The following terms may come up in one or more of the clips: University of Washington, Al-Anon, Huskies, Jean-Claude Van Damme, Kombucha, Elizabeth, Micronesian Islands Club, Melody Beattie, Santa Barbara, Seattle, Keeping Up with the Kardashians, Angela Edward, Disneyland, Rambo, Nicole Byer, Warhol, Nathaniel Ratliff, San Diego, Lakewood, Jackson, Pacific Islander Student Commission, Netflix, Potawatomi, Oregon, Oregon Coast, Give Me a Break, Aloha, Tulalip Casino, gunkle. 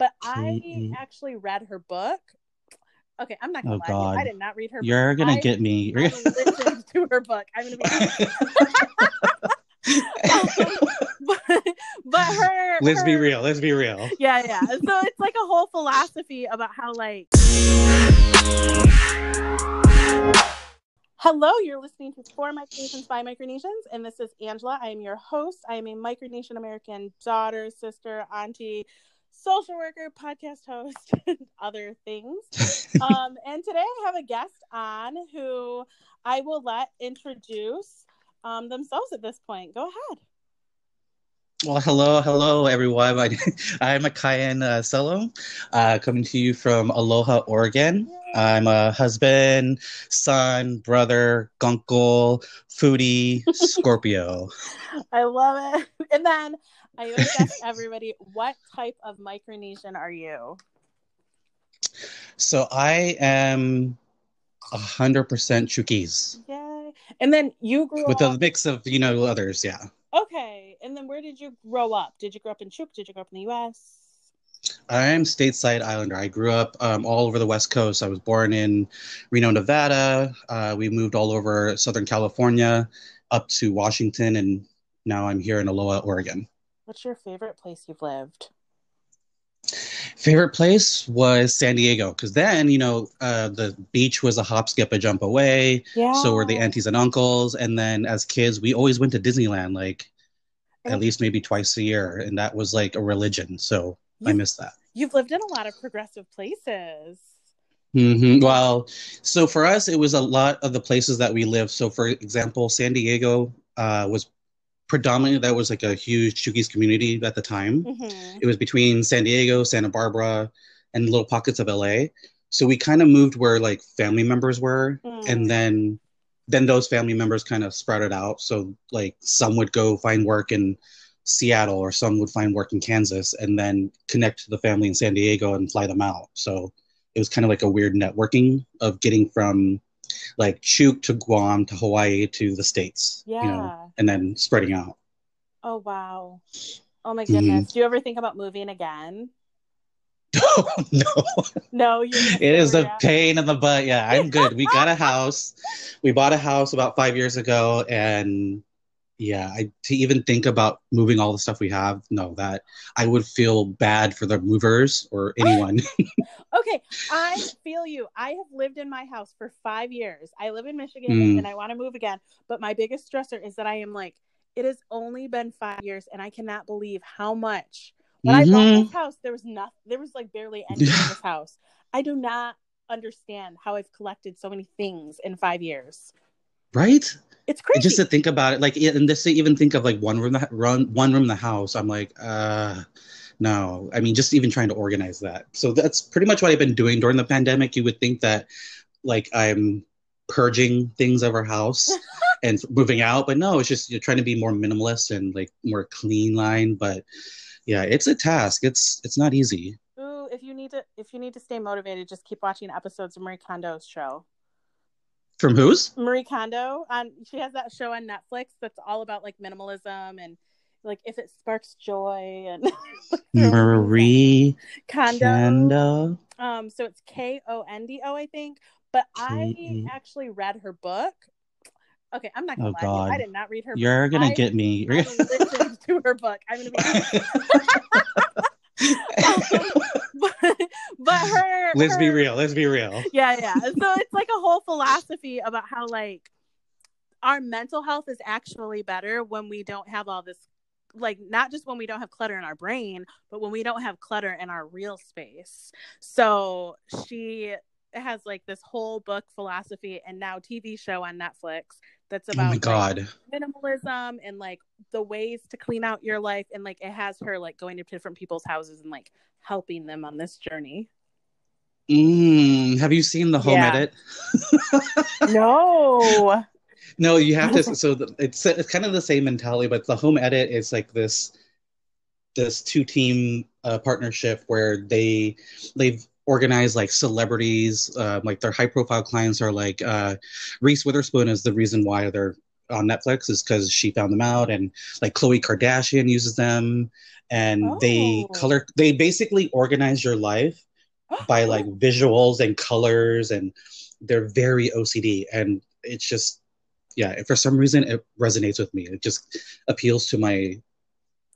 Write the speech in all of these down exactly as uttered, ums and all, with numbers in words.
But I actually read her book. Okay, I'm not gonna oh, lie. God. I did not read her You're book. You're gonna I, get me. You're I listened to her book. I'm gonna be um, but, but her Let's her, be real, let's be real. Yeah, yeah. So it's like a whole philosophy about how like Hello, you're listening to For Micronesians by Micronesians, and this is Angela. I am your host. I am a Micronesian American daughter, sister, auntie, social worker, podcast host, and other things. um, and today I have a guest on who I will let introduce um, themselves at this point. Go ahead. Well, hello, hello, everyone. I, I'm Akian uh, Sellem, uh, coming to you from Aloha, Oregon. Yay. I'm a husband, son, brother, gunkle, foodie, Scorpio. I love it. And then I always ask everybody, what type of Micronesian are you? So I am one hundred percent Chuukese. Yay. And then you grew With up... With a mix of, you know, others, yeah. Okay. And then where did you grow up? Did you grow up in Chuuk? Did you grow up in the U S? I am stateside islander. I grew up um, all over the West Coast. I was born in Reno, Nevada. Uh, we moved all over Southern California, up to Washington, and now I'm here in Aloha, Oregon. What's your favorite place you've lived? Favorite place was San Diego, because then, you know, uh, the beach was a hop, skip, a jump away. Yeah. So were the aunties and uncles. And then as kids, we always went to Disneyland, like and at least maybe twice a year. And that was like a religion. So You've, I miss that. You've lived in a lot of progressive places. Mm-hmm. Well, so for us, it was a lot of the places that we lived. So, for example, San Diego uh, was predominantly, that was like a huge Chuukese community at the time. Mm-hmm. It was between San Diego, Santa Barbara, and little pockets of L A. So we kind of moved where like family members were. Mm. And then, then those family members kind of sprouted out. So like some would go find work in Seattle, or some would find work in Kansas and then connect to the family in San Diego and fly them out. So it was kind of like a weird networking of getting from like Chuuk to Guam to Hawaii to the States, yeah, you know, and then spreading out. Oh, wow. Oh my goodness. Mm-hmm. Do you ever think about moving again? No, no, no. You're it is a out. pain in the butt. Yeah, I'm good. We got a house. We bought a house about five years ago and Yeah, I, to even think about moving all the stuff we have, no, that I would feel bad for the movers or anyone. Okay, I feel you. I have lived in my house for five years. I live in Michigan mm. and I want to move again. But my biggest stressor is that I am like, it has only been five years and I cannot believe how much. When mm-hmm. I bought this house, there was nothing. There was like barely anything in this house. I do not understand how I've collected so many things in five years. Right? It's crazy. Just to think about it, like, and just to even think of like one room, run one room in the house. I'm like, uh, no. I mean, just even trying to organize that. So that's pretty much what I've been doing during the pandemic. You would think that, like, I'm purging things of our house and moving out, but no, it's just you're trying to be more minimalist and like more clean line. But yeah, it's a task. It's it's not easy. Ooh, if you need to, if you need to stay motivated, just keep watching episodes of Marie Kondo's show. From whose? Marie Kondo. Um, she has that show on Netflix that's all about like minimalism and like if it sparks joy and Marie Kondo. Kondo. Um, so it's K O N D O, I think. But I actually read her book. Okay, I'm not gonna oh, lie. I did not read her. You're book. You're gonna I, get me. I listened to her book. I'm gonna be. um, But, but her let's her, be real let's be real yeah yeah so it's like a whole philosophy about how like our mental health is actually better when we don't have all this, like, not just when we don't have clutter in our brain, but when we don't have clutter in our real space. So she has like this whole book philosophy and now T V show on Netflix that's about oh my God. Like, minimalism and like the ways to clean out your life, and like it has her like going to different people's houses and like helping them on this journey. Mm, have you seen the home yeah. edit? No. No, you have to. So the, it's it's kind of the same mentality, but the home edit is like this this two team uh, partnership where they they've organized like celebrities, uh, like their high profile clients are like uh, Reese Witherspoon is the reason why they're on Netflix is because she found them out, and like Khloe Kardashian uses them, and oh. they color they basically organize your life oh. by like visuals and colors, and they're very O C D, and it's just yeah for some reason it resonates with me. It just appeals to my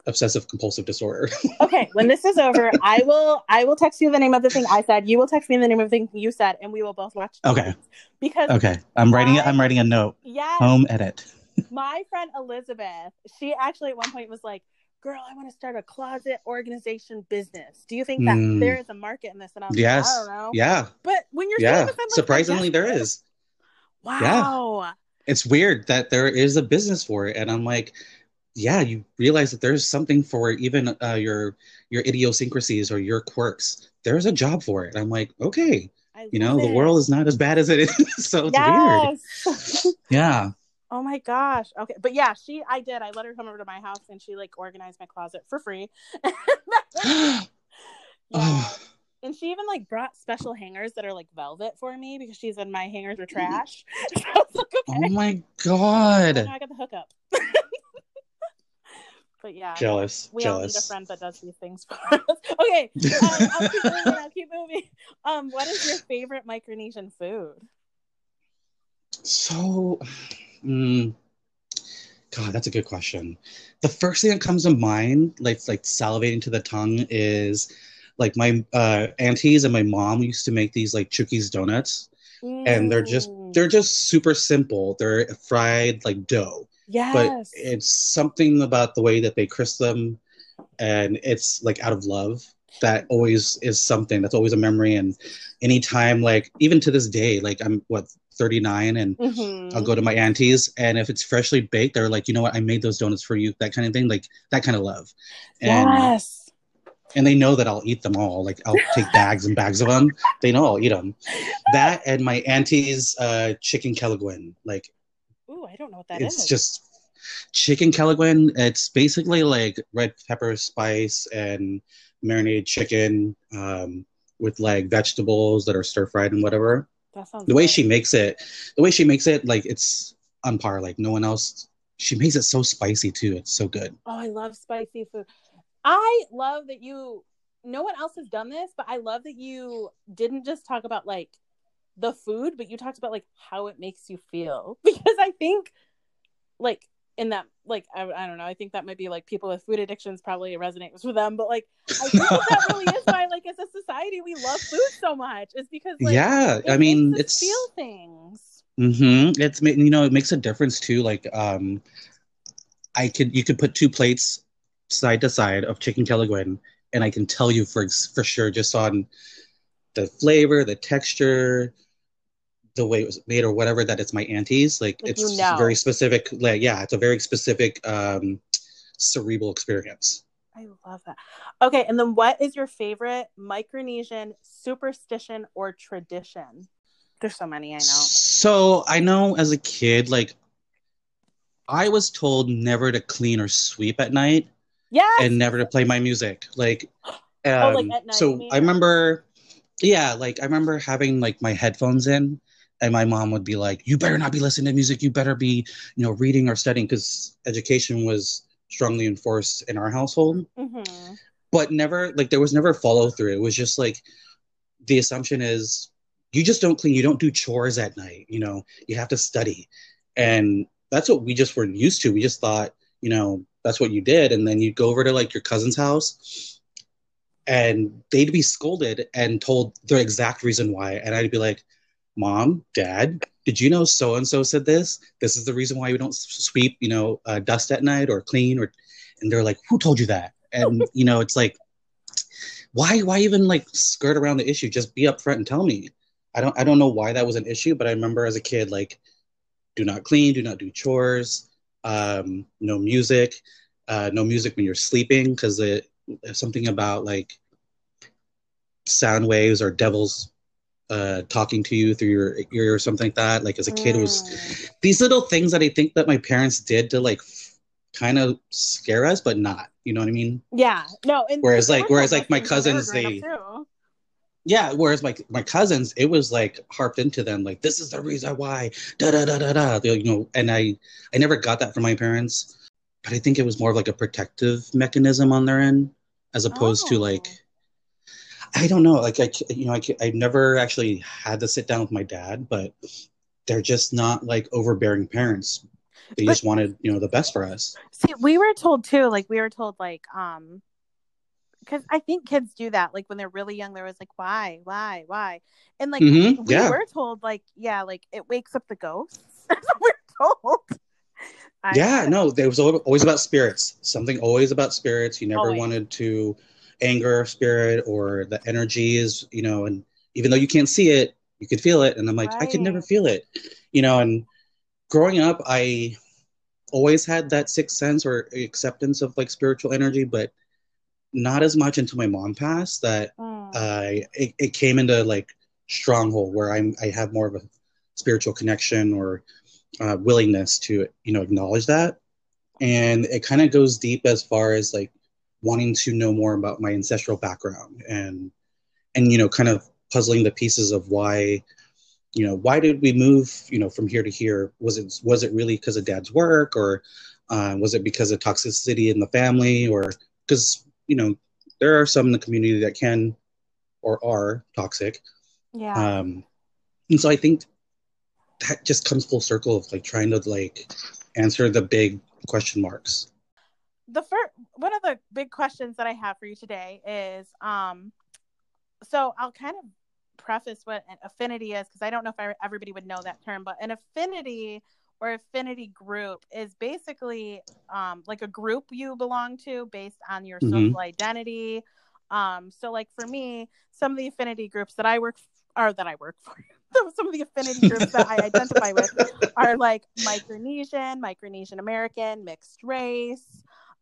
obsessive compulsive disorder. Okay, when this is over, I will I will text you the name of the thing I said. You will text me the name of the thing you said, and we will both watch. Okay. Because okay, I'm my, writing it. I'm writing a note. Yeah. Home edit. My friend Elizabeth, she actually at one point was like, "Girl, I want to start a closet organization business. Do you think that mm. there is a market in this?" And I was yes. like, "I don't know." Yeah. But when you're yeah, with them, like, surprisingly, yes, there is. Wow. Yeah. It's weird that there is a business for it, and I'm like. Yeah, you realize that there's something for even uh, your your idiosyncrasies or your quirks. There's a job for it. I'm like, okay, I you know, it. The world is not as bad as it is, so it's yes. weird. Yeah. Oh my gosh. Okay, but yeah, she, I did. I let her come over to my house, and she like organized my closet for free. yeah. oh. And she even like brought special hangers that are like velvet for me because she said my hangers were trash. So I was like, okay. Oh my god. So now I got the hookup. But yeah, jealous. We jealous. all need a friend that does these things for us. Okay, um, I'll keep moving. I'll keep moving. Um, what is your favorite Micronesian food? So, um, God, that's a good question. The first thing that comes to mind, like like salivating to the tongue, is like my uh, aunties and my mom used to make these like Chuukese donuts, mm. and they're just they're just super simple. They're fried like dough. Yes. But it's something about the way that they crisp them, and it's like out of love that always is something that's always a memory. And anytime, like even to this day, like I'm what thirty-nine, and mm-hmm. I'll go to my auntie's, and if it's freshly baked, they're like, you know what, I made those donuts for you, that kind of thing, like that kind of love. And, yes. And they know that I'll eat them all. Like I'll take bags and bags of them. They know I'll eat them. That and my auntie's uh, chicken kelaguen, like. Ooh, I don't know what that it's is. It's just chicken kelaguen. It's basically like red pepper spice and marinated chicken um, with like vegetables that are stir fried and whatever. That sounds the way good. she makes it, the way she makes it, like it's on par. Like no one else, she makes it so spicy too. It's so good. Oh, I love spicy food. I love that you. No one else has done this, but I love that you didn't just talk about like. the food, but you talked about like how it makes you feel, because I think like in that like I, I don't know I think that might be like people with food addictions probably resonates with them, but like I think that, that really is why like as a society we love food so much, is because like, yeah I mean it's feel things mm-hmm. it's you know it makes a difference too, like um I could you could put two plates side to side of chicken kelaguen, and I can tell you for for sure just on the flavor, the texture, the way it was made or whatever, that it's my auntie's. Like, like it's you know. very specific. Like, yeah, it's a very specific um, cerebral experience. I love that. Okay. And then what is your favorite Micronesian superstition or tradition? There's so many, I know. So I know as a kid, like I was told never to clean or sweep at night. Yeah. And never to play my music. Like, um, oh, like at night, so you mean? I remember... Yeah, like I remember having like my headphones in, and my mom would be like, "You better not be listening to music. You better be, you know, reading or studying," because education was strongly enforced in our household. Mm-hmm. But never like there was never follow through. It was just like the assumption is you just don't clean, you don't do chores at night. You know, you have to study, and that's what we just were used to. We just thought, you know, that's what you did, and then you'd go over to like your cousin's house. And they'd be scolded and told the exact reason why. And I'd be like, "Mom, Dad, did you know so-and-so said this? This is the reason why we don't sweep, you know, uh, dust at night or clean." Or, and they're like, "Who told you that?" And, you know, it's like, why why even, like, skirt around the issue? Just be upfront and tell me. I don't, I don't know why that was an issue, but I remember as a kid, like, do not clean, do not do chores, um, no music, uh, no music when you're sleeping, because it, something about like sound waves or devils uh talking to you through your ear or something like that. Like as a kid, mm. it was these little things that I think that my parents did to like f- kind of scare us, but not, you know what I mean? Yeah, no. And whereas like whereas like my cousins, they Yeah, whereas my my cousins, it was like harped into them, like this is the reason why, da da da da da. They, you know, and I, I never got that from my parents, but I think it was more of like a protective mechanism on their end, as opposed oh. to like, I don't know, like I, you know, I I've never actually had to sit down with my dad, but they're just not like overbearing parents. They but, just wanted, you know, the best for us. See, we were told too, like we were told like, um. Because I think kids do that, like when they're really young, they're always like, "Why, why, why?" And like mm-hmm. we yeah. were told, like, "Yeah, like it wakes up the ghosts." We're told. I yeah, know. no, there was always about spirits. Something always about spirits. You never always. wanted to anger spirit or the energies, you know. And even though you can't see it, you could feel it. And I'm like, right. I could never feel it, you know. And growing up, I always had that sixth sense or acceptance of like spiritual energy, but not as much until my mom passed that oh. uh, it, it came into like stronghold where I'm, I have more of a spiritual connection or uh, willingness to, you know, acknowledge that. And it kind of goes deep as far as like wanting to know more about my ancestral background and, and, you know, kind of puzzling the pieces of why, you know, why did we move, you know, from here to here? Was it, was it really because of dad's work or uh, was it because of toxicity in the family or because, you know, there are some in the community that can or are toxic. Yeah. Um, and so I think that just comes full circle of like trying to like answer the big question marks. The first, one of the big questions that I have for you today is, um, so I'll kind of preface what an affinity is, because I don't know if I, everybody would know that term, but an affinity or affinity group is basically um, like a group you belong to based on your mm-hmm. social identity. Um, so like for me, some of the affinity groups that I work for, or that I work for, some of the affinity groups that I identify with are like Micronesian, Micronesian American, mixed race,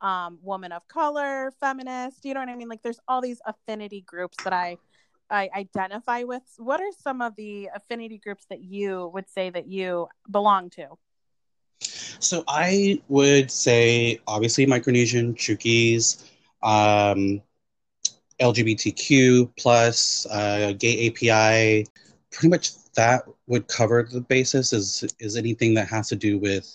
um, woman of color, feminist, you know what I mean? Like there's all these affinity groups that I, I identify with. What are some of the affinity groups that you would say that you belong to? So I would say obviously Micronesian, Chuukese, um, L G B T Q plus, uh, gay A P I. Pretty much that would cover the basis. Is is anything that has to do with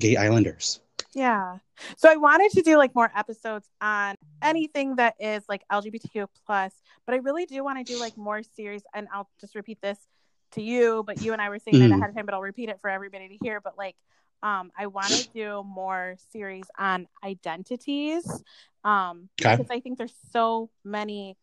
gay islanders? Yeah. So I wanted to do like more episodes on anything that is like L G B T Q plus, but I really do want to do like more series. And I'll just repeat this to you, but you and I were saying mm. that ahead of time, but I'll repeat it for everybody to hear. But like, um, I want to do more series on identities, um, okay. because I think there's so many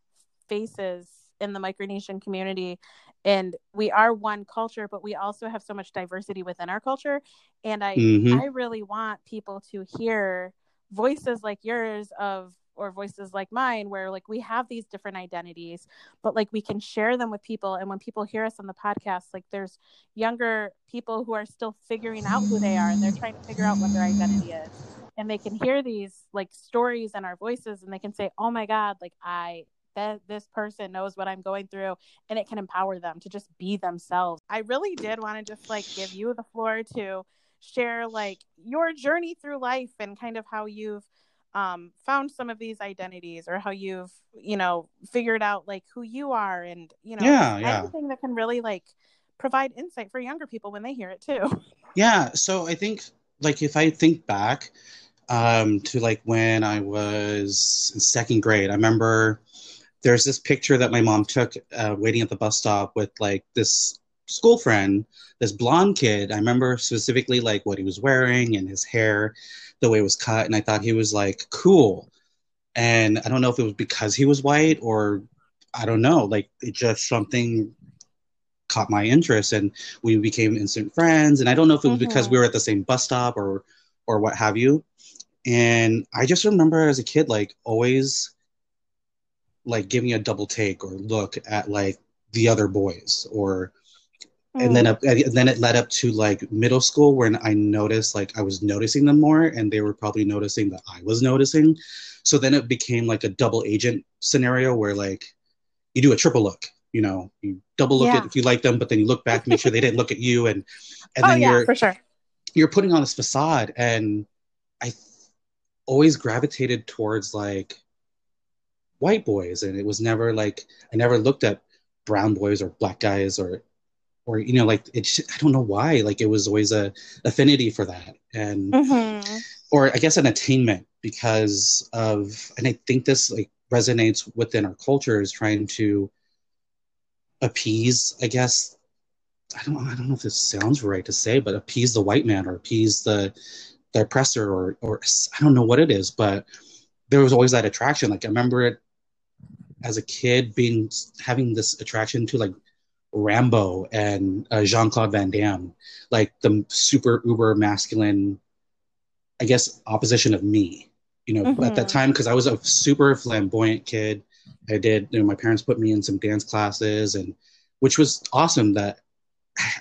faces in the Micronesian community. And we are one culture, but we also have so much diversity within our culture. And I mm-hmm. I really want people to hear voices like yours of, or voices like mine, where like we have these different identities, but like we can share them with people. And when people hear us on the podcast, like there's younger people who are still figuring out who they are and they're trying to figure out what their identity is. And they can hear these like stories in our voices and they can say, oh my God, like I... that this person knows what I'm going through, and it can empower them to just be themselves. I really did want to just like give you the floor to share like your journey through life and kind of how you've um, found some of these identities or how you've, you know, figured out like who you are and, you know, yeah, yeah. anything that can really like provide insight for younger people when they hear it too. Yeah. So I think like, if I think back um, to like when I was in second grade, I remember there's this picture that my mom took uh, waiting at the bus stop with like this school friend, this blonde kid. I remember specifically like what he was wearing and his hair, the way it was cut. And I thought he was like cool. And I don't know if it was because he was white or I don't know, like it just something caught my interest and we became instant friends. And I don't know if it was mm-hmm. because we were at the same bus stop or, or what have you. And I just remember as a kid, like always like giving a double take or look at like the other boys or, mm. and then, up, and then it led up to like middle school when I noticed like I was noticing them more and they were probably noticing that I was noticing. So then it became like a double agent scenario where like you do a triple look, you know, you double look yeah. at if you like them, but then you look back and make sure they didn't look at you. And, and oh, then yeah, you're, for sure. you're putting on this facade. And I th- always gravitated towards like white boys, and it was never like I never looked at brown boys or black guys or, or, you know, like, it, I don't know why, like, it was always a affinity for that. And, mm-hmm. or I guess an attainment because of, and I think this like resonates within our culture is trying to appease, I guess, I don't I don't know if this sounds right to say, but appease the white man or appease the, the oppressor or, or I don't know what it is, but there was always that attraction. Like I remember it as a kid being, having this attraction to like Rambo and uh, Jean-Claude Van Damme, like the super uber masculine, I guess, opposition of me, you know, mm-hmm. at that time, because I was a super flamboyant kid. I did, you know, my parents put me in some dance classes and, which was awesome that,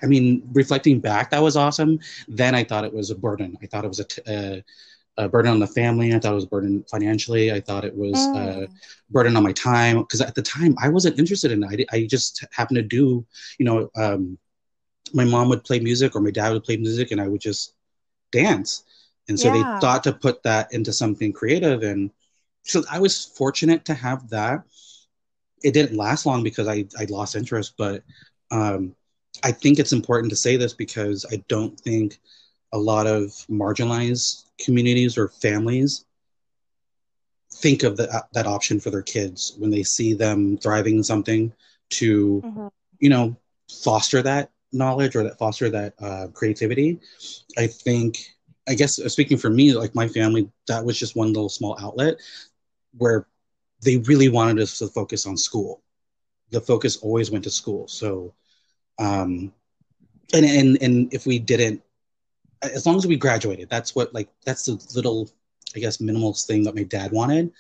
I mean, reflecting back, that was awesome. Then I thought it was a burden. I thought it was a, t- a, a burden on the family. I thought it was a burden financially. I thought it was mm. a burden on my time. Because at the time, I wasn't interested in it. I, I just happened to do, you know, um, my mom would play music or my dad would play music and I would just dance. And so yeah. they thought to put that into something creative. And so I was fortunate to have that. It didn't last long because I, I lost interest, but um, I think it's important to say this because I don't think a lot of marginalized communities or families think of the, uh, that option for their kids when they see them thriving in something to, mm-hmm. you know, foster that knowledge or that foster that uh, creativity. I think, I guess speaking for me, like my family, that was just one little small outlet where they really wanted us to focus on school. The focus always went to school. So, um, and, and, and if we didn't, as long as we graduated, that's what, like, that's the little, I guess, minimal thing that my dad wanted.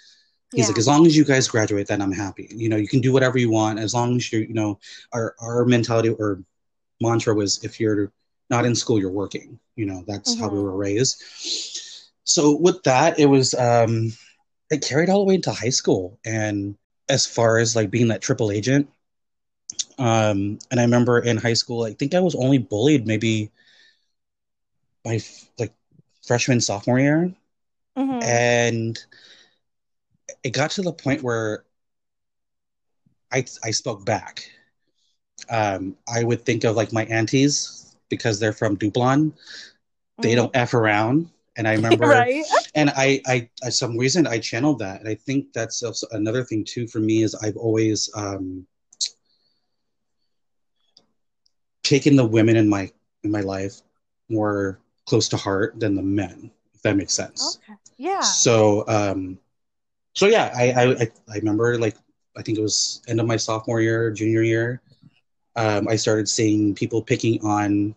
He's yeah. like, as long as you guys graduate, then I'm happy. You know, you can do whatever you want. As long as you, you know, our, our mentality or mantra was, if you're not in school, you're working, you know, that's mm-hmm. how we were raised. So with that, it was, um, it carried all the way into high school. And as far as like being that triple agent, Um, and I remember in high school, I think I was only bullied maybe my like freshman, sophomore year. Mm-hmm. And it got to the point where I I spoke back. Um, I would think of like my aunties because they're from Dublon. Mm-hmm. They don't F around. And I remember, right? and I, I, I, some reason I channeled that. And I think that's also another thing too, for me is I've always, um, taking the women in my in my life more close to heart than the men, if that makes sense. Okay. Yeah. So, um, so yeah, I, I I remember like I think it was end of my sophomore year, junior year, um, I started seeing people picking on,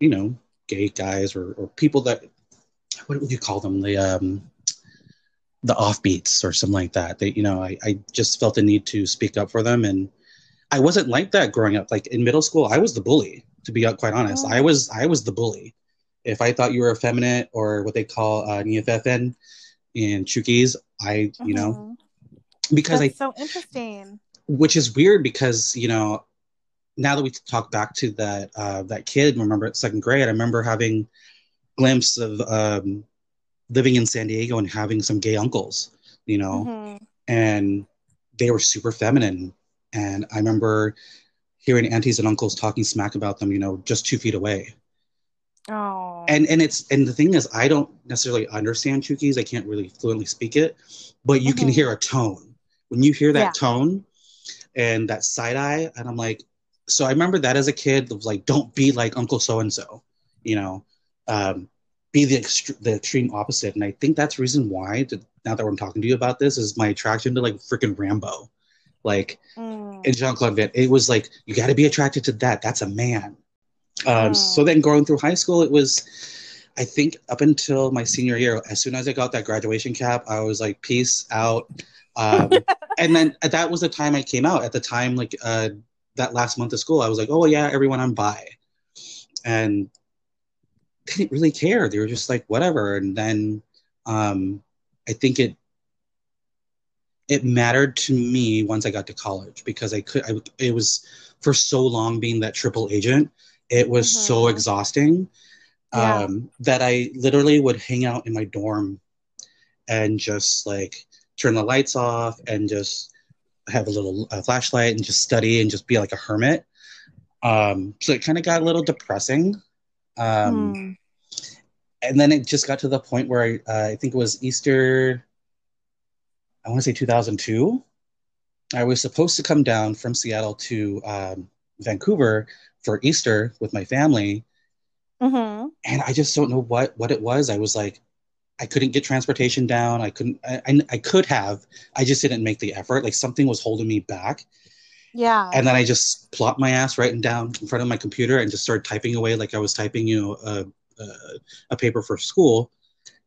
you know, gay guys or or people that, what would you call them? The um, the offbeats or something like that. They, you know, I I just felt the need to speak up for them and. I wasn't like that growing up. Like in middle school, I was the bully, to be quite honest. Mm-hmm. I was I was the bully. If I thought you were effeminate or what they call uh, N F F N in Chuukese, I, mm-hmm. you know, because That's I. so interesting. Which is weird because, you know, now that we talk back to that uh, that kid, remember at second grade, I remember having a glimpse of um, living in San Diego and having some gay uncles, you know, mm-hmm. and they were super feminine. And I remember hearing aunties and uncles talking smack about them, you know, just two feet away. Oh. And and it's and the thing is, I don't necessarily understand Chuukese. I can't really fluently speak it, but you mm-hmm. can hear a tone. When you hear that yeah. tone and that side eye, and I'm like, so I remember that as a kid, was like, don't be like Uncle So-and-so, you know, um, be the, ext- the extreme opposite. And I think that's the reason why, to, now that I'm talking to you about this, is my attraction to like freaking Rambo. Like, mm. and Jean-Claude Van, it was like, you got to be attracted to that. That's a man. Um, mm. So then going through high school, it was, I think, up until my senior year, as soon as I got that graduation cap, I was like, peace out. Um, and then that was the time I came out. At the time, like uh, that last month of school, I was like, oh, yeah, everyone, I'm bi. And they didn't really care. They were just like, whatever. And then um, I think it, It mattered to me once I got to college because I could, I, it was for so long being that triple agent. It was mm-hmm. so exhausting yeah. um, that I literally would hang out in my dorm and just like turn the lights off and just have a little uh, flashlight and just study and just be like a hermit. Um, so it kind of got a little depressing. Um, hmm. And then it just got to the point where uh, I think it was Easter, I want to say two thousand two. I was supposed to come down from Seattle to um, Vancouver for Easter with my family. Mm-hmm. And I just don't know what, what it was. I was like, I couldn't get transportation down. I couldn't, I, I, I could have, I just didn't make the effort. Like something was holding me back. Yeah. And then I just plopped my ass right and down in front of my computer and just started typing away. Like I was typing, you know, a, a, a paper for school,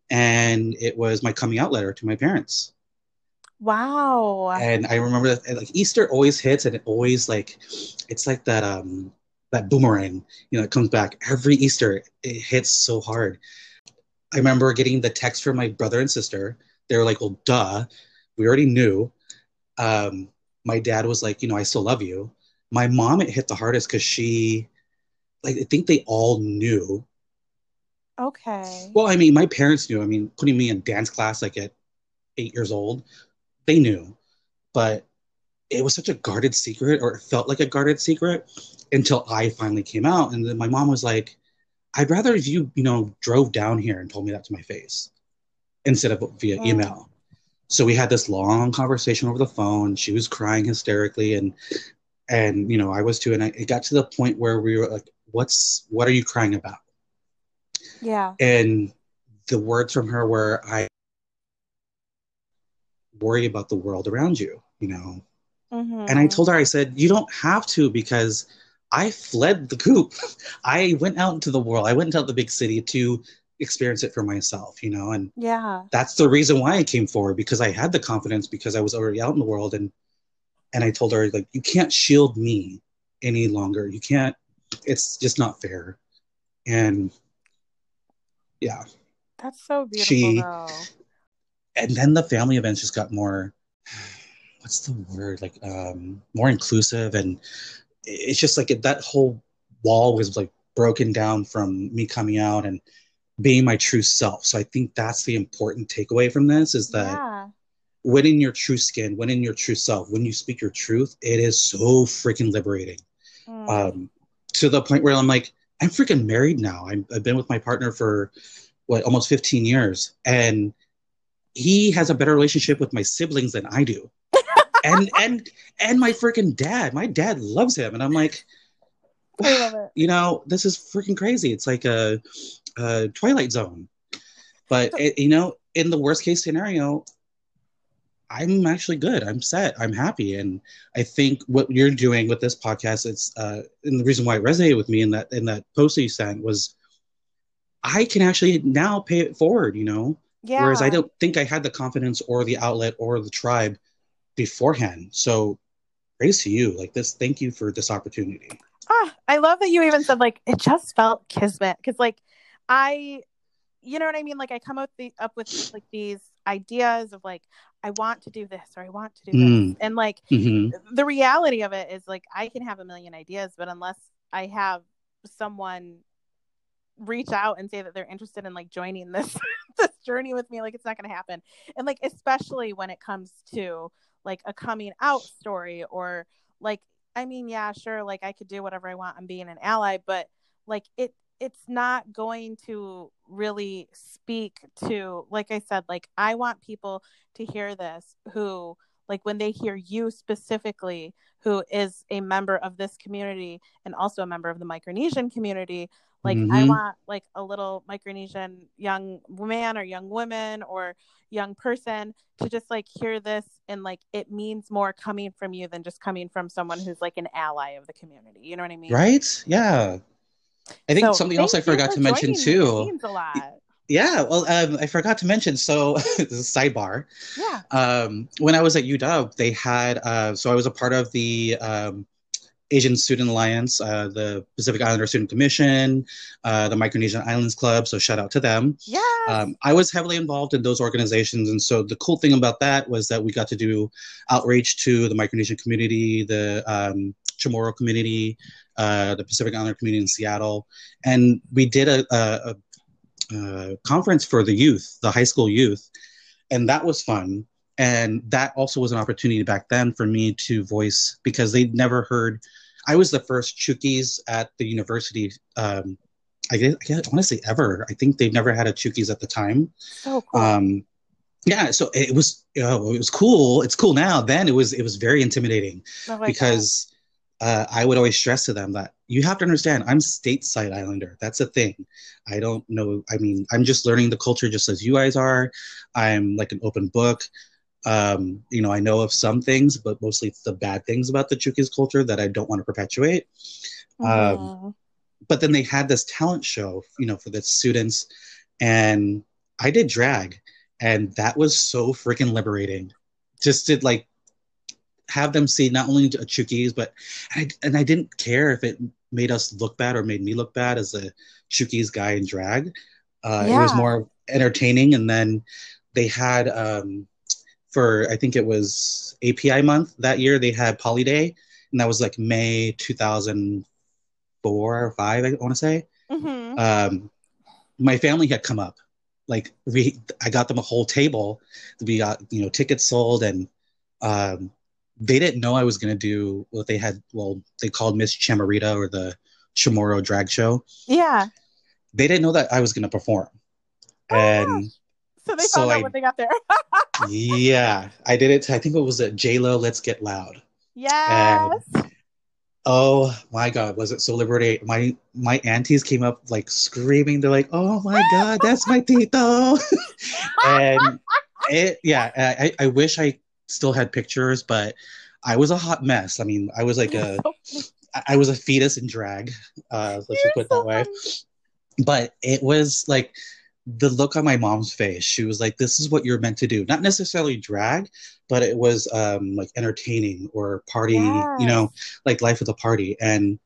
and it was my coming out letter to my parents. Wow. And I remember that like Easter always hits, and it always like, it's like that, um, that boomerang, you know, it comes back every Easter. It hits so hard. I remember getting the text from my brother and sister. They were like, well, duh, we already knew. Um, my dad was like, you know, I still love you. My mom, it hit the hardest because she, like, I think they all knew. Okay. Well, I mean, my parents knew. I mean, putting me in dance class, like at eight years old, they knew. But it was such a guarded secret, or it felt like a guarded secret, until I finally came out. And then my mom was like, I'd rather if you, you know, drove down here and told me that to my face instead of via yeah. email. So we had this long conversation over the phone. She was crying hysterically, and, and you know, I was too. And I, it got to the point where we were like, what's, what are you crying about? Yeah. And the words from her were, I worry about the world around you, you know? Mm-hmm. And I told her, I said, you don't have to, because I fled the coop. I went out into the world. I went out to the big city to experience it for myself, you know? And yeah, that's the reason why I came forward, because I had the confidence, because I was already out in the world. And, and I told her, like, you can't shield me any longer. You can't, it's just not fair. And yeah. That's so beautiful. She, though. And then the family events just got more, what's the word? Like, um, more inclusive. And it's just like it, that whole wall was like broken down from me coming out and being my true self. So I think that's the important takeaway from this, is that yeah. when in your true skin, when in your true self, when you speak your truth, it is so freaking liberating. Mm. Um, to the point where I'm like, I'm freaking married now. I'm, I've been with my partner for what, almost fifteen years. And he has a better relationship with my siblings than I do. And and and my freaking dad, my dad loves him. And I'm like, I love it. You know, this is freaking crazy. It's like a, a Twilight Zone. But, it, you know, in the worst case scenario, I'm actually good. I'm set. I'm happy. And I think what you're doing with this podcast, it's uh, and the reason why it resonated with me in that, in that post that you sent was, I can actually now pay it forward, you know? Yeah. Whereas I don't think I had the confidence or the outlet or the tribe beforehand. So praise to you, like this, thank you for this opportunity. Ah, I love that you even said like it just felt kismet, because like I, you know what I mean, like I come up, the, up with like these ideas of like I want to do this or I want to do mm. this, and like mm-hmm. the reality of it is like I can have a million ideas, but unless I have someone reach out and say that they're interested in like joining this this journey with me, like it's not going to happen. And like especially when it comes to like a coming out story, or like, I mean, yeah, sure. Like I could do whatever I want. I'm being an ally, but like it, it's not going to really speak to, like I said, like I want people to hear this who like when they hear you specifically, who is a member of this community and also a member of the Micronesian community. Like mm-hmm. I want like a little Micronesian young man or young woman or young person to just like hear this, and like it means more coming from you than just coming from someone who's like an ally of the community. You know what I mean? Right? Yeah. I think so, something else I forgot for to mention too. Means a lot. Yeah. Well, um, I forgot to mention. So this is a sidebar. Yeah. Um, when I was at U W, they had uh, so I was a part of the. Um, Asian Student Alliance, uh, the Pacific Islander Student Commission, uh, the Micronesian Islands Club. So shout out to them. Yeah. Um, I was heavily involved in those organizations. And so the cool thing about that was that we got to do outreach to the Micronesian community, the um, Chamorro community, uh, the Pacific Islander community in Seattle. And we did a, a, a, a conference for the youth, the high school youth. And that was fun. And that also was an opportunity back then for me to voice, because they'd never heard. I was the first Chuukese at the university. Um, I guess, I want to say ever. I think they've never had a Chuukese at the time. Oh, cool. Um, yeah, so it was, you know, it was cool. It's cool now. Then it was, it was very intimidating oh because uh, I would always stress to them that you have to understand, I'm stateside Islander. That's a thing. I don't know. I mean, I'm just learning the culture just as you guys are. I'm like an open book. Um, you know, I know of some things, but mostly it's the bad things about the Chuukese culture that I don't want to perpetuate. Um, but then they had this talent show, you know, for the students, and I did drag. And that was so freaking liberating, just to like have them see not only a Chuukese, but and I, and I didn't care if it made us look bad or made me look bad as a Chuukese guy in drag. Uh, yeah. It was more entertaining. And then they had um, for I think it was A P I month that year, they had Poly Day, and that was like May two thousand four or five, I want to say. Mm-hmm. Um, my family had come up. Like we, I got them a whole table. We got, you know, tickets sold, and um, they didn't know I was going to do what they had. Well, they called Miss Chamorita, or the Chamorro drag show. Yeah. They didn't know that I was going to perform. Oh, and so they found so out I, when they got there. Yeah. I did it. I think it was at J Lo, Let's Get Loud. Yes. And, oh my God, was it so liberating? My my aunties came up like screaming. They're like, "Oh my God, that's my Tito!" And it, yeah, I, I wish I still had pictures, but I was a hot mess. I mean, I was like a, I was a fetus in drag. Uh, let's just put it that way. But it was like the look on my mom's face. She was like, "This is what you're meant to do." Not necessarily drag, but it was um, like entertaining or party, yes. You know, like life of the party. And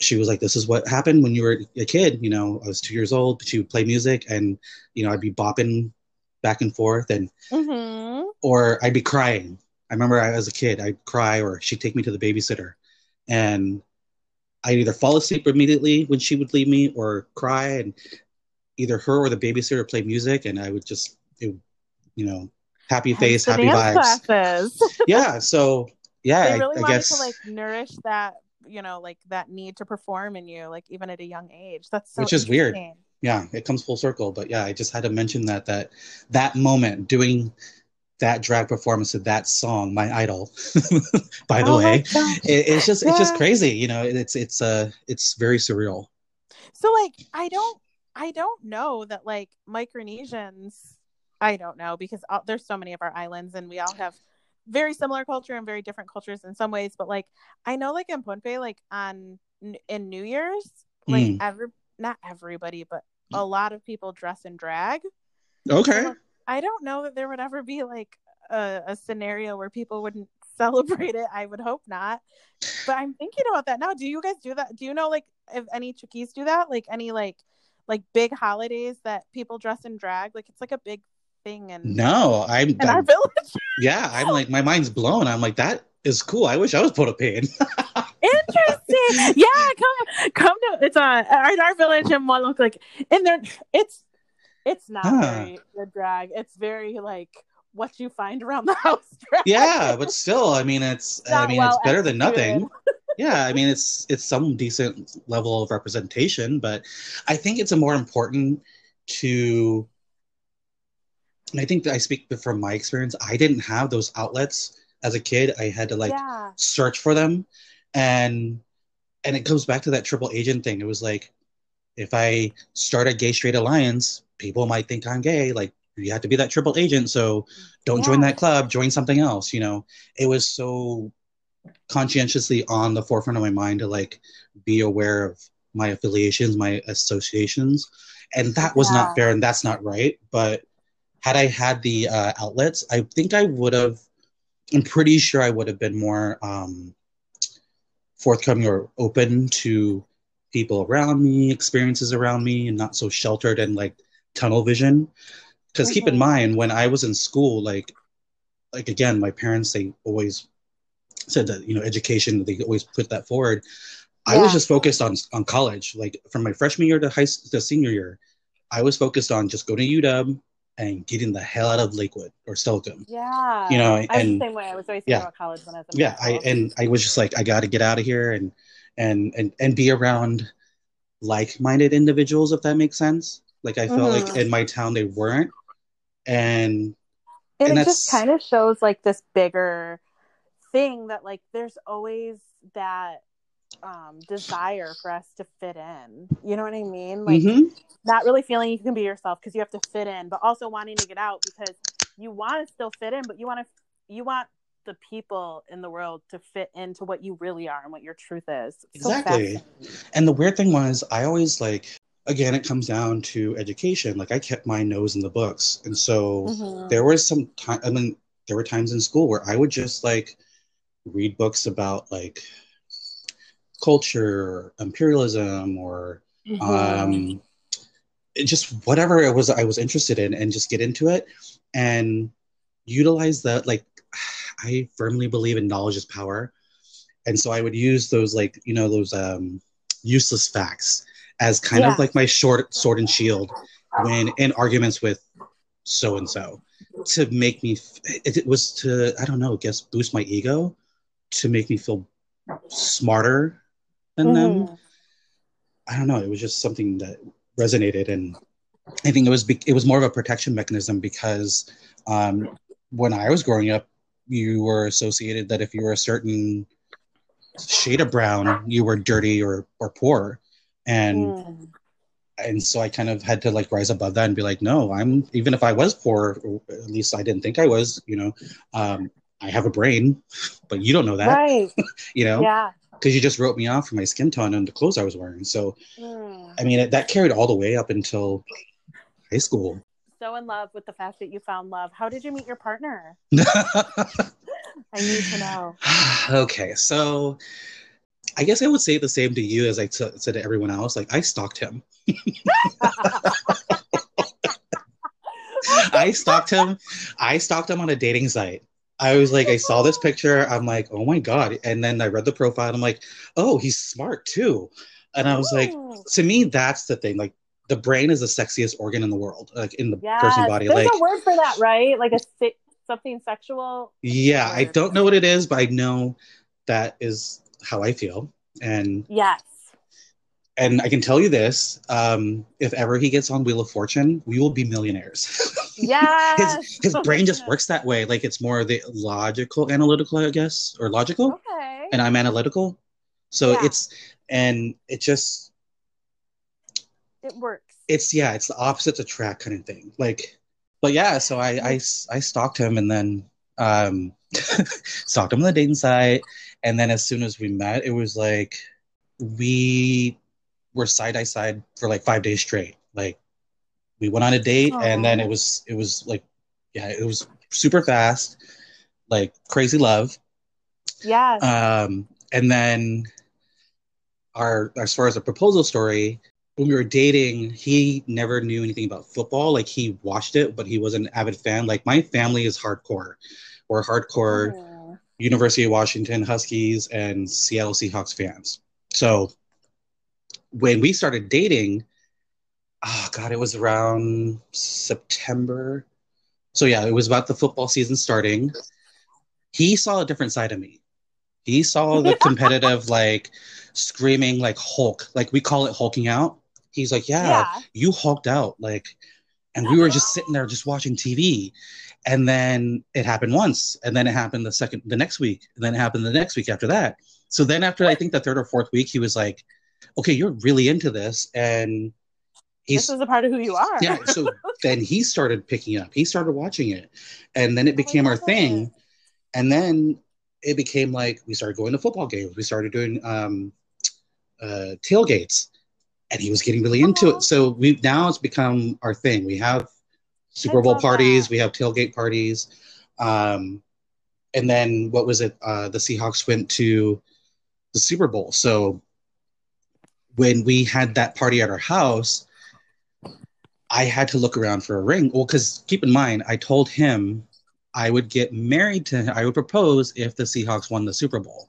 she was like, this is what happened when you were a kid. You know, I was two years old, but she would play music and, you know, I'd be bopping back and forth and, mm-hmm. or I'd be crying. I remember I, as a kid, I'd cry, or she'd take me to the babysitter, and I'd either fall asleep immediately when she would leave me, or cry, and either her or the babysitter played music. And I would just, it, you know, happy face, happy vibes. Classes. Yeah, so yeah, they really I, I guess to like nourish that, you know, like that need to perform in you, like even at a young age. That's so which is weird. Yeah, it comes full circle. But yeah, I just had to mention that that that moment doing that drag performance of that song, My Idol, by the oh way, it, it's just yeah. it's just crazy. You know, it's it's uh it's very surreal. So like, I don't I don't know that like Micronesians. I don't know, because all, there's so many of our islands, and we all have very similar culture and very different cultures in some ways. But like, I know like in Pohnpei, like on in New Year's, like mm. every not everybody, but a lot of people dress in drag. Okay. So I don't know that there would ever be like a, a scenario where people wouldn't celebrate it. I would hope not. But I'm thinking about that now. Do you guys do that? Do you know like if any Chuukese do that? Like any like like big holidays that people dress in drag? Like it's like a big thing and no I'm in I'm, our village. Yeah, I'm like my mind's blown. I'm like, that is cool. I wish I was Potawatomi. Interesting. Yeah, come come to it's uh in our village in Moloch, like in there it's it's not huh. very good drag. It's very like what you find around the house drag. Yeah, but still I mean it's I mean well it's better executed. Than nothing. Yeah, I mean it's it's some decent level of representation, but I think it's a more important to And I think that I speak from my experience. I didn't have those outlets as a kid. I had to like yeah. search for them, and and it comes back to that triple agent thing. It was like, if I start a gay straight alliance, people might think I'm gay. Like you have to be that triple agent, so don't yeah. join that club. Join something else. You know, it was so conscientiously on the forefront of my mind to like be aware of my affiliations, my associations, and that was yeah. not fair, and that's not right, but. Had I had the uh, outlets, I think I would have, I'm pretty sure I would have been more um, forthcoming or open to people around me, experiences around me, and not so sheltered and like tunnel vision. Because okay. keep in mind, when I was in school, like, like again, my parents, they always said that, you know, education, they always put that forward. Yeah. I was just focused on, on college, like from my freshman year to high to senior year, I was focused on just go to U W, and getting the hell out of Lakewood or Stockholm. Yeah. You know, and I'm the same way. I was always yeah. about college when I was in yeah. I, and I was just like, I got to get out of here and, and, and, and be around like-minded individuals, if that makes sense. Like, I felt mm-hmm. like in my town, they weren't. And, and, and it just kind of shows like this bigger thing that like, there's always that um desire for us to fit in, you know what I mean? Like mm-hmm. not really feeling you can be yourself because you have to fit in, but also wanting to get out because you want to still fit in, but you want to you want the people in the world to fit into what you really are and what your truth is. It's exactly. So and the weird thing was, I always like, again, it comes down to education. Like, I kept my nose in the books, and so mm-hmm. there was some time. I mean, there were times in school where I would just like read books about like culture, imperialism, or mm-hmm. um, just whatever it was I was interested in, and just get into it and utilize that. Like, I firmly believe in knowledge is power, and so I would use those, like, you know, those um, useless facts as kind yeah. of like my short sword and shield when in arguments with so and so to make me. It, it was to I don't know, I guess boost my ego to make me feel smarter. And mm-hmm. then I don't know, it was just something that resonated, and I think it was be- it was more of a protection mechanism because um, when I was growing up, you were associated that if you were a certain shade of brown, you were dirty or or poor, and mm. and so I kind of had to like rise above that and be like, no, I'm even if I was poor, or at least I didn't think I was, you know, um, I have a brain, but you don't know that, right. you know. Yeah. Because you just wrote me off for my skin tone and the clothes I was wearing. So, mm. I mean, it, that carried all the way up until high school. So in love with the fact that you found love. How did you meet your partner? I need to know. Okay, so I guess I would say the same to you as I t- said to everyone else. Like, I stalked him. I stalked him. I stalked him on a dating site. I was like, I saw this picture. I'm like, oh my God. And then I read the profile. And I'm like, oh, he's smart too. And I was Ooh. like, to me, that's the thing. Like, the brain is the sexiest organ in the world, like in the yes. person's body. There's like a word for that, right? Like a se- something sexual. Yeah. Word. I don't know what it is, but I know that is how I feel. And yes. And I can tell you this, um, if ever he gets on Wheel of Fortune, we will be millionaires. Yeah. his, his brain just works that way. Like, it's more the logical, analytical, I guess, or logical. Okay. And I'm analytical. So yeah. it's, and it just. It works. It's, yeah, it's the opposites attract kind of thing. Like, but yeah, so I, I, I stalked him and then um, stalked him on the dating site. And then as soon as we met, it was like, we were side by side for like five days straight. Like, we went on a date, Aww. and then it was it was like, yeah, it was super fast, like crazy love. Yeah. Um, and then our as far as the proposal story, when we were dating, he never knew anything about football. Like, he watched it, but he was an avid fan. Like, my family is hardcore. We're hardcore Aww. University of Washington Huskies and Seattle Seahawks fans. So when we started dating, oh God, it was around September. So yeah, it was about the football season starting. He saw a different side of me. He saw the competitive, like screaming, like Hulk, like we call it hulking out. He's like, yeah, yeah, you hulked out. Like, and we were just sitting there just watching T V. And then it happened once. And then it happened the second, the next week. And then it happened the next week after that. So then after, I think the third or fourth week, he was like, okay, you're really into this. And he's, this is a part of who you are. Yeah. So then he started picking up, he started watching it, and then it became our thing. It. And then it became like, we started going to football games. We started doing um, uh, tailgates, and he was getting really into oh. it. So we've now it's become our thing. We have Super Bowl parties. That. We have tailgate parties. Um, and then what was it? Uh, the Seahawks went to the Super Bowl. So when we had that party at our house, I had to look around for a ring. Well, because keep in mind, I told him I would get married to him. I would propose if the Seahawks won the Super Bowl.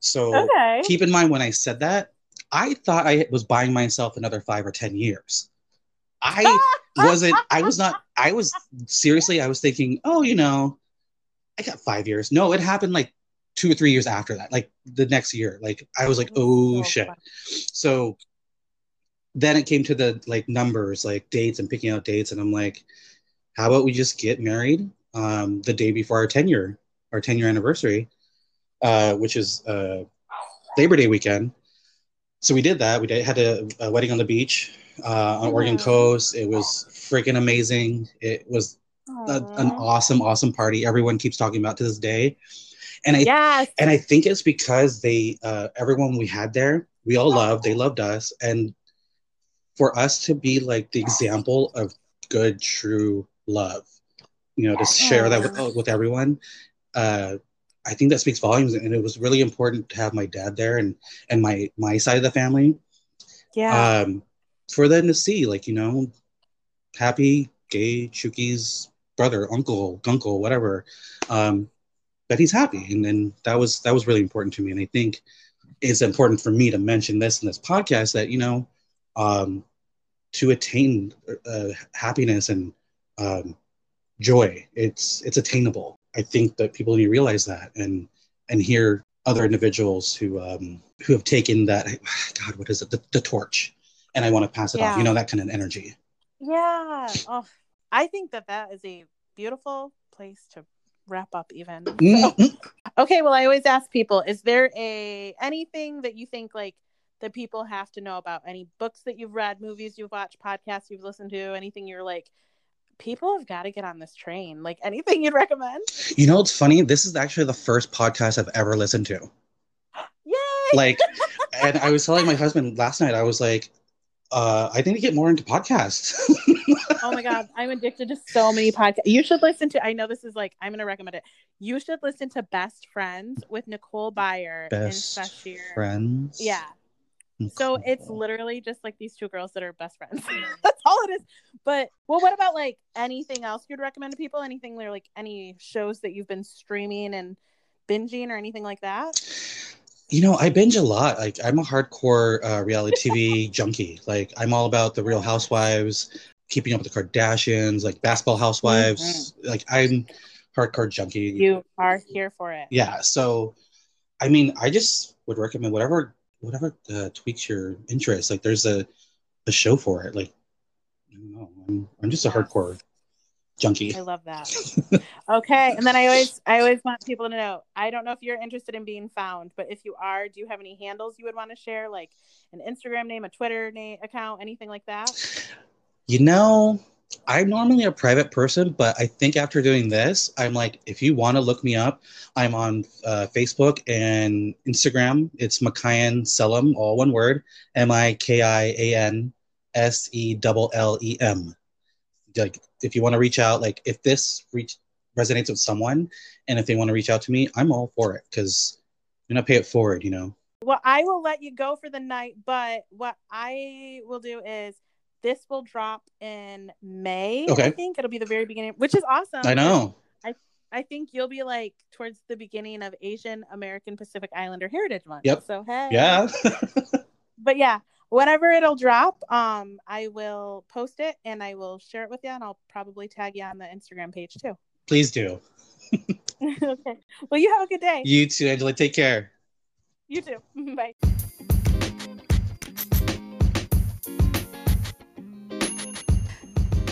So okay. keep in mind when I said that, I thought I was buying myself another five or ten years. I wasn't, I was not I was seriously, I was thinking, oh, you know, I got five years. No, it happened like two or three years after that, like the next year. Like I was like, oh, shit. So then it came to the like numbers, like dates and picking out dates. And I'm like, how about we just get married um, the day before our ten year, our ten year anniversary, uh, which is uh, Labor Day weekend. So we did that. We did, had a, a wedding on the beach uh, on Oregon coast. It was freaking amazing. It was a, an awesome, awesome party. Everyone keeps talking about to this day. And I yes. and I think it's because they uh, everyone we had there, we all loved. They loved us. And for us to be like the example of good, true love, you know, to share that with, with everyone, uh, I think that speaks volumes. And it was really important to have my dad there and and my my side of the family. Yeah. Um, for them to see, like, you know, happy, gay, Chuukese brother, uncle, gunkle, whatever, um, that he's happy. And then that was that was really important to me. And I think it's important for me to mention this in this podcast that, you know, um, to attain uh, happiness and um, joy, it's it's attainable. I think that people need to realize that and and hear other individuals who um, who have taken that, God, what is it, the, the torch, and I want to pass it yeah. off, you know, that kind of energy. Yeah. Oh, I think that that is a beautiful place to wrap up even. Mm-hmm. Okay, well, I always ask people, is there a anything that you think like that people have to know about? Any books that you've read, movies you've watched, podcasts you've listened to, anything you're like, people have got to get on this train? Like anything you'd recommend? You know, it's funny. This is actually the first podcast I've ever listened to. Yay! Like, and I was telling my husband last night, I was like, uh, I need to get more into podcasts. Oh my God. I'm addicted to so many podcasts. You should listen to, I know this is like, I'm going to recommend it. You should listen to Best Friends with Nicole Byer. Best and Best Friends. Yeah. Nicole. So it's literally just like these two girls that are best friends. That's all it is. But well, what about like anything else you'd recommend to people? Anything there, like any shows that you've been streaming and binging or anything like that? You know, I binge a lot. Like I'm a hardcore uh, reality T V junkie. Like I'm all about the Real Housewives, Keeping Up with the Kardashians, like Basketball Housewives. Mm-hmm. Like I'm hardcore junkie. You are here for it. Yeah. So, I mean, I just would recommend whatever whatever uh, tweaks your interest. Like there's a, a show for it. Like, I don't know. I'm, I'm just a hardcore junkie. I love that. Okay. And then I always, I always want people to know, I don't know if you're interested in being found, but if you are, do you have any handles you would want to share? Like an Instagram name, a Twitter name account, anything like that? You know, I'm normally a private person, but I think after doing this, I'm like, if you want to look me up, I'm on uh, Facebook and Instagram. It's Akian Sellem, all one word, M I K I A N S E L L E M. Like, if you want to reach out, like if this reach resonates with someone, and if they want to reach out to me, I'm all for it because you're gonna pay it forward, you know. Well, I will let you go for the night, but what I will do is, this will drop in May. Okay. I think it'll be the very beginning, which is awesome. I know. I I think you'll be like towards the beginning of Asian American Pacific Islander Heritage Month. Yep. So hey. Yeah. But yeah, whenever it'll drop, um, I will post it and I will share it with you, and I'll probably tag you on the Instagram page too. Please do. Okay. Well, you have a good day. You too, Angela. Take care. You too. Bye.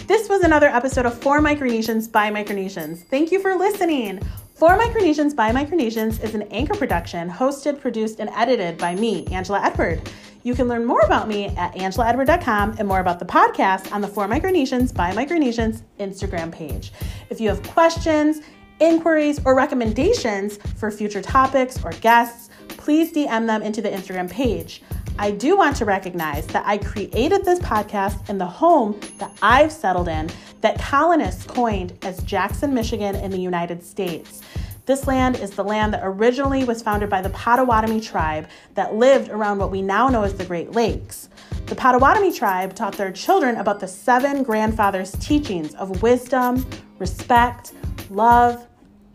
This was another episode of For Micronesians by Micronesians. Thank you for listening. For Micronesians by Micronesians is an Anchor production hosted, produced, and edited by me, Angela Edward. You can learn more about me at angela edward dot com and more about the podcast on the For Micronesians by Micronesians Instagram page. If you have questions, inquiries, or recommendations for future topics or guests, please D M them into the Instagram page. I do want to recognize that I created this podcast in the home that I've settled in that colonists coined as Jackson, Michigan in the United States. This land is the land that originally was founded by the Potawatomi tribe that lived around what we now know as the Great Lakes. The Potawatomi tribe taught their children about the seven grandfathers' teachings of wisdom, respect, love,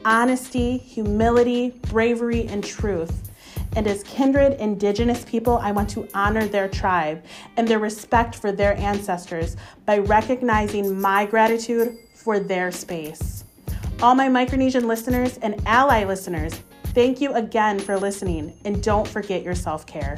honesty, humility, bravery, and truth. and as kindred indigenous people, I want to honor their tribe and their respect for their ancestors by recognizing my gratitude for their space. All my Micronesian listeners and ally listeners, thank you again for listening, and don't forget your self-care.